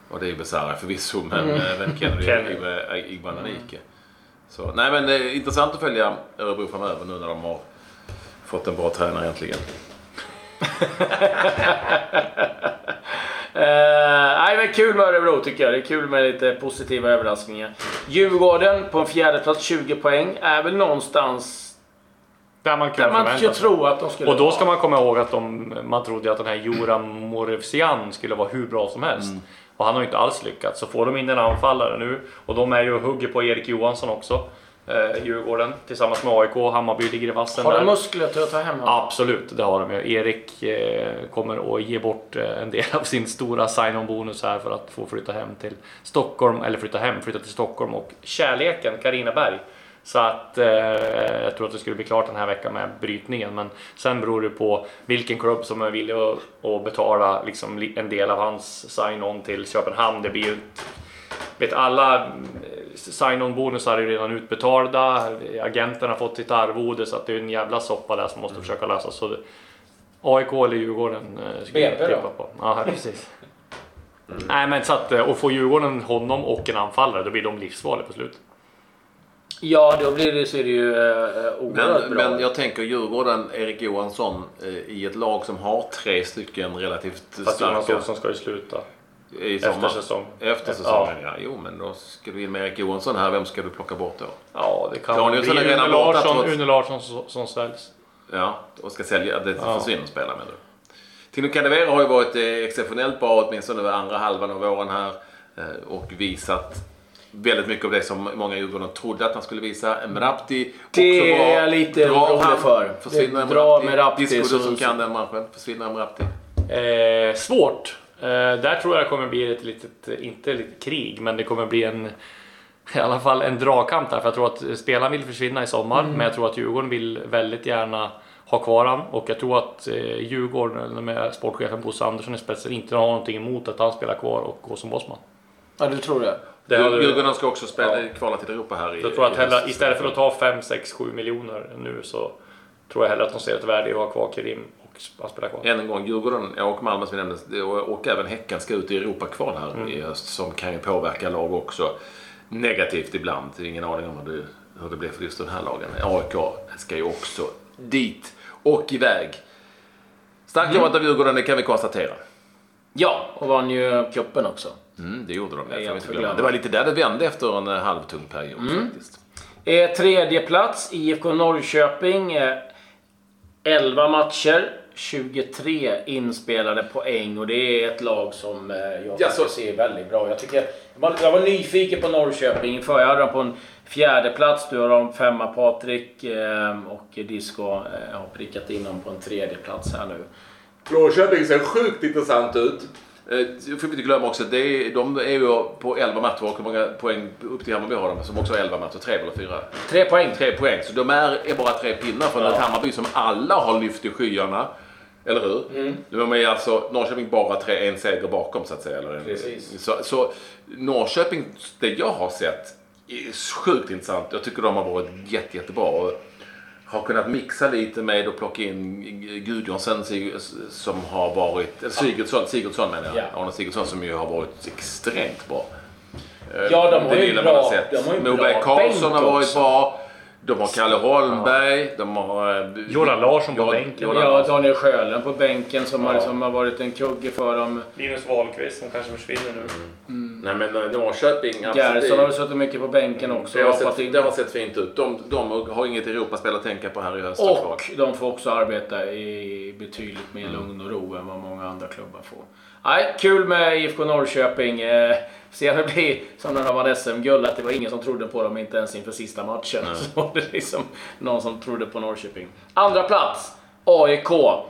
Och det är Besara förvisso, men mm. Kennedy Eggbunanike. Så, nej men det är intressant att följa Örebro framöver nu när de har fått en bra tränare egentligen. eh, nej men kul med Örebro tycker jag. Det är kul med lite positiva överraskningar. Djurgården på en fjärde plats tjugo poäng är väl någonstans där man kunde där man skulle tro att de skulle. Och då ska man komma ihåg att de, man trodde att den här Joram Morevsian skulle vara hur bra som helst. Mm. Och han har ju inte alls lyckats. Så får de in den anfallare nu. Och de är ju och hugger på Erik Johansson också. Eh, Djurgården tillsammans med A I K. Hammarby ligger i vassen. Har de muskler till att ta hem? Absolut, det har de ju. Erik eh, kommer att ge bort eh, en del av sin stora sign-on-bonus här för att få flytta hem till Stockholm. Eller flytta hem, flytta till Stockholm och kärleken Carina Berg. Så att eh, jag tror att det skulle bli klart den här veckan med brytningen. Men sen beror det på vilken klubb som är villig att, att betala liksom, en del av hans sign-on till Köpenhamn. Det blir ju, vet, alla sign-on-bonusar är ju redan utbetalda. Agenten har fått sitt arvode, så att det är en jävla soppa där som måste mm. försöka lösa. Så A I K eller Djurgården eh, skulle jag tippa på. Ja, här, precis. Mm. Nej, men så att, och får Djurgården honom och en anfallare, då blir de livsfarliga på slut. Ja, då blir det, så är det ju eh, oerhört men, bra. Men jag tänker Djurgården, Erik Johansson eh, i ett lag som har tre stycken relativt fast starka. Fast Johansson ska ju sluta i efter säsong. Efter säsongen, ja. ja. Jo, men då ska du in med Erik Johansson här. Vem ska du plocka bort då? Ja, det kan man. Det är Une Larsson, borta, Une Larsson som, som säljs. Ja, och ska sälja. Det ja. försvinner spelare med då. Tino Canavera har ju varit eh, exceptionellt bra åtminstone över andra halvan av våren här eh, och visat väldigt mycket av det som många Djurgården trodde att han skulle visa. Mrapti också var lite drar för. Försvinner Mrapti. Disco som kan den matchen. Försvinner Mrapti. Eh, svårt. Eh, där tror jag det kommer bli ett litet, inte lite krig, men det kommer bli en i alla fall en dragkamp där. För jag tror att spelaren vill försvinna i sommar, mm. men jag tror att Djurgården vill väldigt gärna ha kvar han. Och jag tror att eh, Djurgården med sportchefen Bosse Andersson i spetsen inte har någonting emot att han spelar kvar och går som bossman. Ja, det tror jag. Djurgården ska också spela ja. kvala till Europa här i, jag tror att hellre, istället för att ta fem, sex, sju miljoner nu så tror jag hellre att de ser ett värde i att ha kvar Kerim och spela kvar. Än en gång, Djurgården och Malmö som vi nämnde och även Häcken ska ut i Europa-kval här mm. i höst som kan ju påverka lag också negativt ibland. Det är ingen aning om hur det, hur det blir för just den här lagen. A I K ska ju också dit och iväg. Starkt jobbat mm. av Djurgården, det kan vi konstatera. Ja, och vann ju cupen också. Mm, det gjorde de. Det, jag jag inte det var lite där det vände efter en halvtung period mm. faktiskt. Eh, tredje plats, I F K Norrköping. Eh, elva matcher, tjugotre inspelade poäng. Och det är ett lag som eh, jag ja, så... ser väldigt bra. Jag, tycker, jag, var, jag var nyfiken på Norrköping. För jag hade dem på en fjärde plats. Du har dem femma Patrik eh, och Disco eh, har prickat in dem på en tredje plats här nu. Norrköping ser sjukt intressant ut. Jag får inte glömma också att det är, de är ju på elva matcher. Hur många poäng upp till Hammarby har de som också har elva matcher? Tre eller fyra? Tre poäng. Tre poäng. Så de är, är bara tre pinnar från ja. Hammarby som alla har lyft i skyarna. Eller hur? Mm. Nu är man ju alltså Norrköping bara tre, en seger bakom så att säga. Eller? Precis. Så, så Norrköping, det jag har sett, är sjukt intressant. Jag tycker de har varit jätte, jättebra och har kunnat mixa lite med och plocka in Gudjonsson som har varit, eller Sigurdsson, Sigurdsson menar jag. Ja. Arne Sigurdsson som ju har varit extremt bra. Ja, de har det ju bra. Man sett. De har ju Norberg bra. Karlsson har varit bra. De har Kalle Holmberg, ja. De har Jordan Larsson på Jor- bänken. Jordan ja, Daniel Sjölund på bänken som, ja. har, som har varit en kugge för dem. Linus Wahlqvist som kanske försvinner nu. Mm. Mm. Nej men Norrköping, Gerson har suttit mycket på bänken också. Det har, sett, det har sett fint ut. De, de har inget Europaspel att tänka på här i höst. Och de får också arbeta i betydligt mer mm. lugn och ro än vad många andra klubbar får. Nej, kul med I F K Norrköping. Eh, senare blir som när de var S M-guld att det var ingen som trodde på dem, inte ens inför sista matchen. Nej. Så var det liksom någon som trodde på Norrköping. Andra plats, A I K.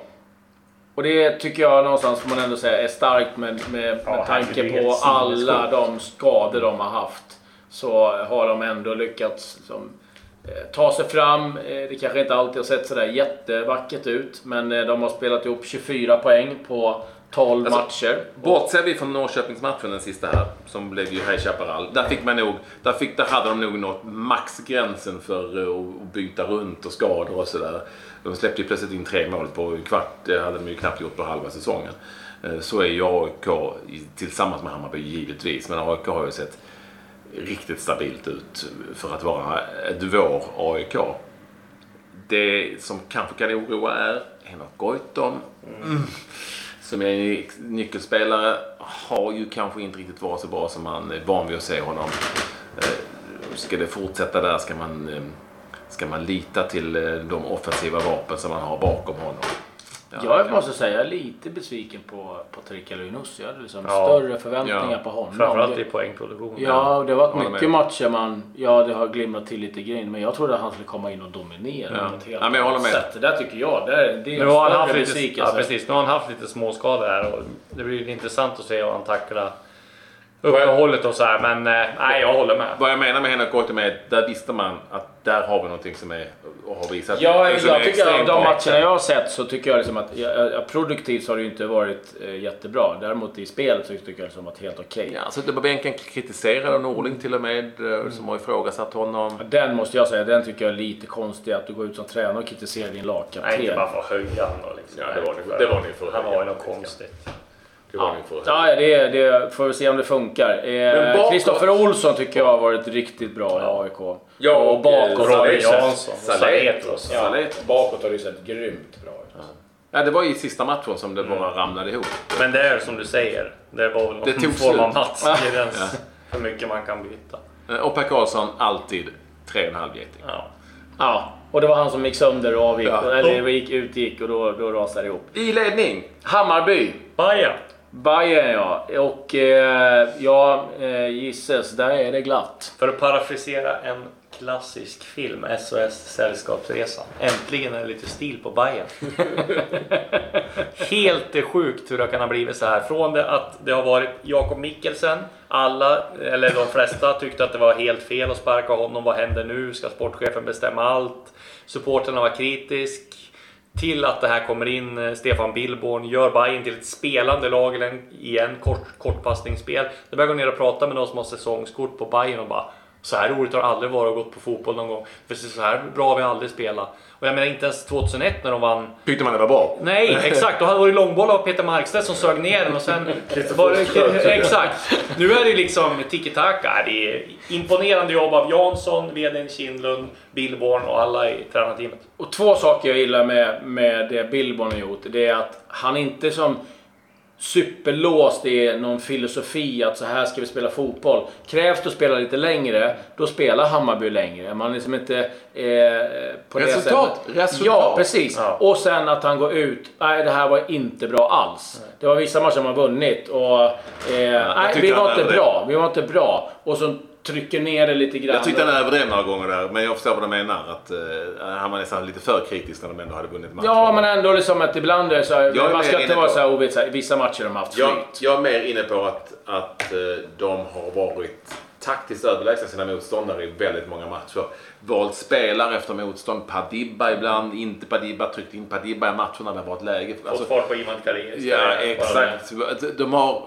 Och det tycker jag någonstans får man ändå säga är starkt med, med, ja, med tanke på alla de skador de har haft. Så har de ändå lyckats liksom, ta sig fram. Det kanske inte alltid har sett sådär jättevackert ut, men de har spelat ihop tjugofyra poäng på tolv alltså, matcher. Bortser vi från Norrköpingsmatchen den sista här som blev ju High Chaparral. Där fick man nog, där fick där hade de nog nått maxgränsen för att byta runt och skador och sådär. De släppte ju plötsligt in tre mål på kvart. Det hade de ju knappt gjort på halva säsongen. Så är ju A I K tillsammans med Hammarby givetvis, men A I K har ju sett riktigt stabilt ut för att vara ett vår A I K. Det som kanske kan oroa är Henok Goitom. Mm. Som är nyckelspelare har ju kanske inte riktigt varit så bra som man är van vid att se honom. Ska det fortsätta där ska man, ska man lita till de offensiva vapen som man har bakom honom. Ja, jag måste säga jag är lite besviken på, på Tricalunus. Jag hade liksom ja, större förväntningar ja, på honom. Framförallt i poängproduktionen. Ja, det har varit mycket med. matcher man... Ja, det har glimrat till lite grin. Men jag trodde att han skulle komma in och dominera. Ja. Helt ja, men jag håller med. Det där tycker jag. Det är, det är nu har han haft musik, lite, alltså. Ja, precis. Nu har han haft lite småskador här. Och det blir intressant att se hur han tacklar uppehållet och så här. Men nej, jag håller med. Vad jag menar med Henrik Goitom är där visste man att där har vi någonting som är... Och har visat ja, jag, jag tycker att de matcherna jag har sett så tycker jag liksom att jag, jag, produktivt så har det ju inte varit eh, jättebra. Däremot i spelet så tycker jag liksom att helt okej. Okay. Ja, så det på bänken kritiserade Norling till och med mm. som har ifrågasatt honom. Den måste jag säga, den tycker jag är lite konstig att du går ut som tränare och kritiserar din lagkapten. Nej, inte bara för höjan och liksom. Ja, det var det, det var ni för höjan. Han var ju något konstigt. Ja, ja det, det får vi se om det funkar. Kristoffer eh, Olsson tycker jag har varit riktigt bra i A I K. Ja, och, och bakåt har det sett bakåt har det sett grymt bra ut. Ja. Ja, det var i sista matchen som det mm. bara ramlade ihop. Men det är som du säger, det var väl det tog slut. Mats, ja. Det är ja. Hur mycket man kan byta. Och Per Karlsson alltid tre och en halv geting. Ja. Ja, och det var han som gick sönder och avgick ja. Eller gick utgick och då då rasade det ihop. I ledning Hammarby. Baja. Bayern ja, och eh, ja, eh, gisses, där är det glatt. För att parafrasera en klassisk film, S O S Sällskapsresan. Äntligen är det lite stil på Bayern. Helt sjukt hur det kan ha blivit så här. Från det att det har varit Jakob Mikkelsen, alla, eller de flesta tyckte att det var helt fel att sparka honom. Vad händer nu? Ska sportchefen bestämma allt? Supporterna var kritisk. Till att det här kommer in Stefan Billborn, gör Bayern till ett spelande lag igen, kort, kortpassningsspel. Det börjar gå ner och prata med någon som har säsongskort på Bayern och bara så här roligt har aldrig varit och gått på fotboll någon gång. För så här bra vi aldrig spelat. Och jag menar inte ens tjugohundraett när de vann. Tyckte man det var bra? Nej, exakt. Då var det långboll av Peter Markstedt som sög ner den och sen... var det, exakt. Nu är det liksom tiki-taka. Det är imponerande jobb av Jansson, V D Kindlund, Billborn och alla i tränarteamet. Och två saker jag gillar med, med det Billborn har gjort. Det är att han inte som... superlåst i någon filosofi att så här ska vi spela fotboll. Krävs det att spela lite längre, då spelar Hammarby längre. Man liksom inte eh, på resultat, det resultat. Ja, precis. Ja. Och sen att han går ut, nej det här var inte bra alls. Nej. Det var vissa matcher man vunnit och eh, nej, vi var inte bra. Vi var inte bra. Och så trycker ner det lite grann. Jag tyckte han överdrev några gånger där, men jag förstår vad de menar, att uh, han var nästan lite för kritisk när de ändå hade vunnit matchen. Ja, men ändå liksom att ibland är så här, jag är man ska inte vara på... så här ovitt, vissa matcher de har haft flyt. Jag, jag är mer inne på att, att uh, de har varit taktiskt överlägsna sina motståndare i väldigt många matcher. Valt spelare efter motstånd, Padibba ibland, inte Padibba, tryckt in Padibba i matcherna när det var ett läge. Fått alltså, fart på Iman Karin. Ja, exakt. De har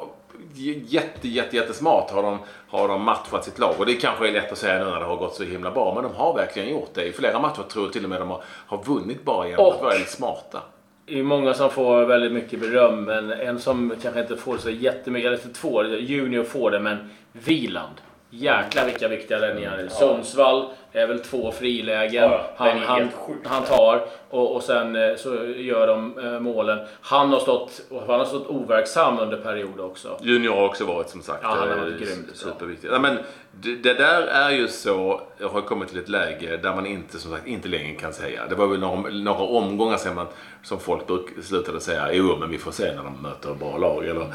jätte, jätte, jättesmart har de, har de matchat sitt lag. Och det kanske är lätt att säga nu när det har gått så himla bra, men de har verkligen gjort det. I flera matcher tror jag till och med de har, har vunnit bara genom att vara väldigt smarta. Det är många som får väldigt mycket beröm, men en som kanske inte får så jättemycket, eller för två, Junior får det, men Wieland. Jäklar vilka viktiga räddningar. Mm, ja. Sundsvall är väl två frilägen. Ja, han, han, han tar och, och sen så gör de eh, målen. Han har, stått, han har stått overksam under period också. Junior har också varit som sagt. Ja, han har varit grymt. Superviktigt. Ja, men det, det där är ju så, jag har kommit till ett läge där man inte som sagt inte längre kan säga. Det var väl några, några omgångar sedan man, som folk bruk, slutade säga jo men vi får se när de möter bra lag eller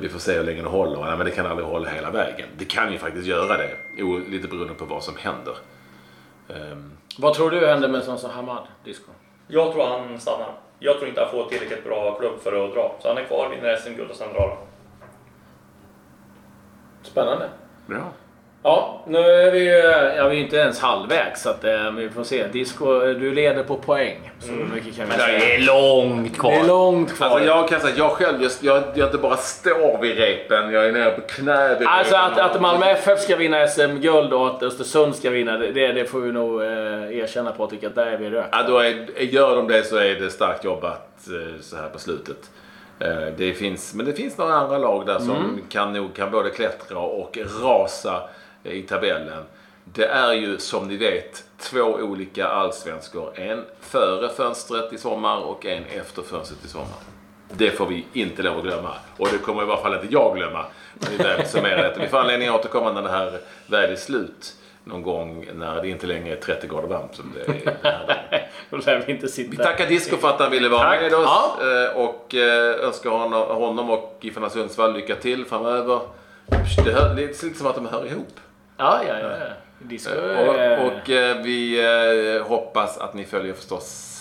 vi får se hur länge de håller. Nej, men det kan aldrig hålla hela vägen. Det kan ju faktiskt göra det. O, lite beroende på vad som händer. Um. Vad tror du händer med sån som Hamad, Disco? Jag tror han stannar. Jag tror inte han får tillräckligt bra klubb för att dra. Så han är kvar, vinner S M-guld och sen drar han. Spännande. Bra. Ja, nu är vi ju ja, vi är inte ens halvvägs så att, eh, vi får se. Disco, du leder på poäng. Så mm. mycket kan vi men säga. Det är långt kvar. Det är långt kvar. Alltså, jag kan säga jag själv just, jag, jag inte bara står vid repen, jag är nere på knä vid alltså att, att Malmö F F ska vinna S M-guld och att Östersund ska vinna, det, det får vi nog eh, erkänna på att där är vi rökt. Ja, då är, gör de det så är det starkt jobbat eh, så här på slutet. Eh, det finns, men det finns några andra lag där som mm. kan, nog, kan både klättra och rasa i tabellen. Det är ju som ni vet två olika allsvenskor. En före fönstret i sommar och en efter fönstret i sommar. Det får vi inte lov att glömma. Och det kommer i varje fall inte jag glömma. Men det är som är rätt. Vi får anledning att återkomma när det här väl är slut. Någon gång när det inte längre är trettio grader varmt som det är den här dagen. vi, inte vi tackar Disco för att han ville vara Tack. med oss. Ja. Och önskar honom och Giffarna Sundsvall lycka till framöver. Det är lite som att de hör ihop. Ja, ja, ja. Disco. Och, och vi hoppas att ni följer förstås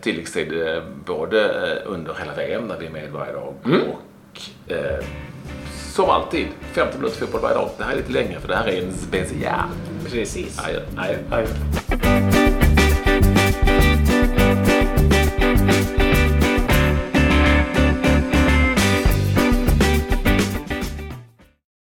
tilläggstid både under hela V M när vi är med varje dag mm. och eh, som alltid femton minuter fotboll varje dag. Det här är lite längre för det här är en special. Precis. Adjö. Adjö. Adjö.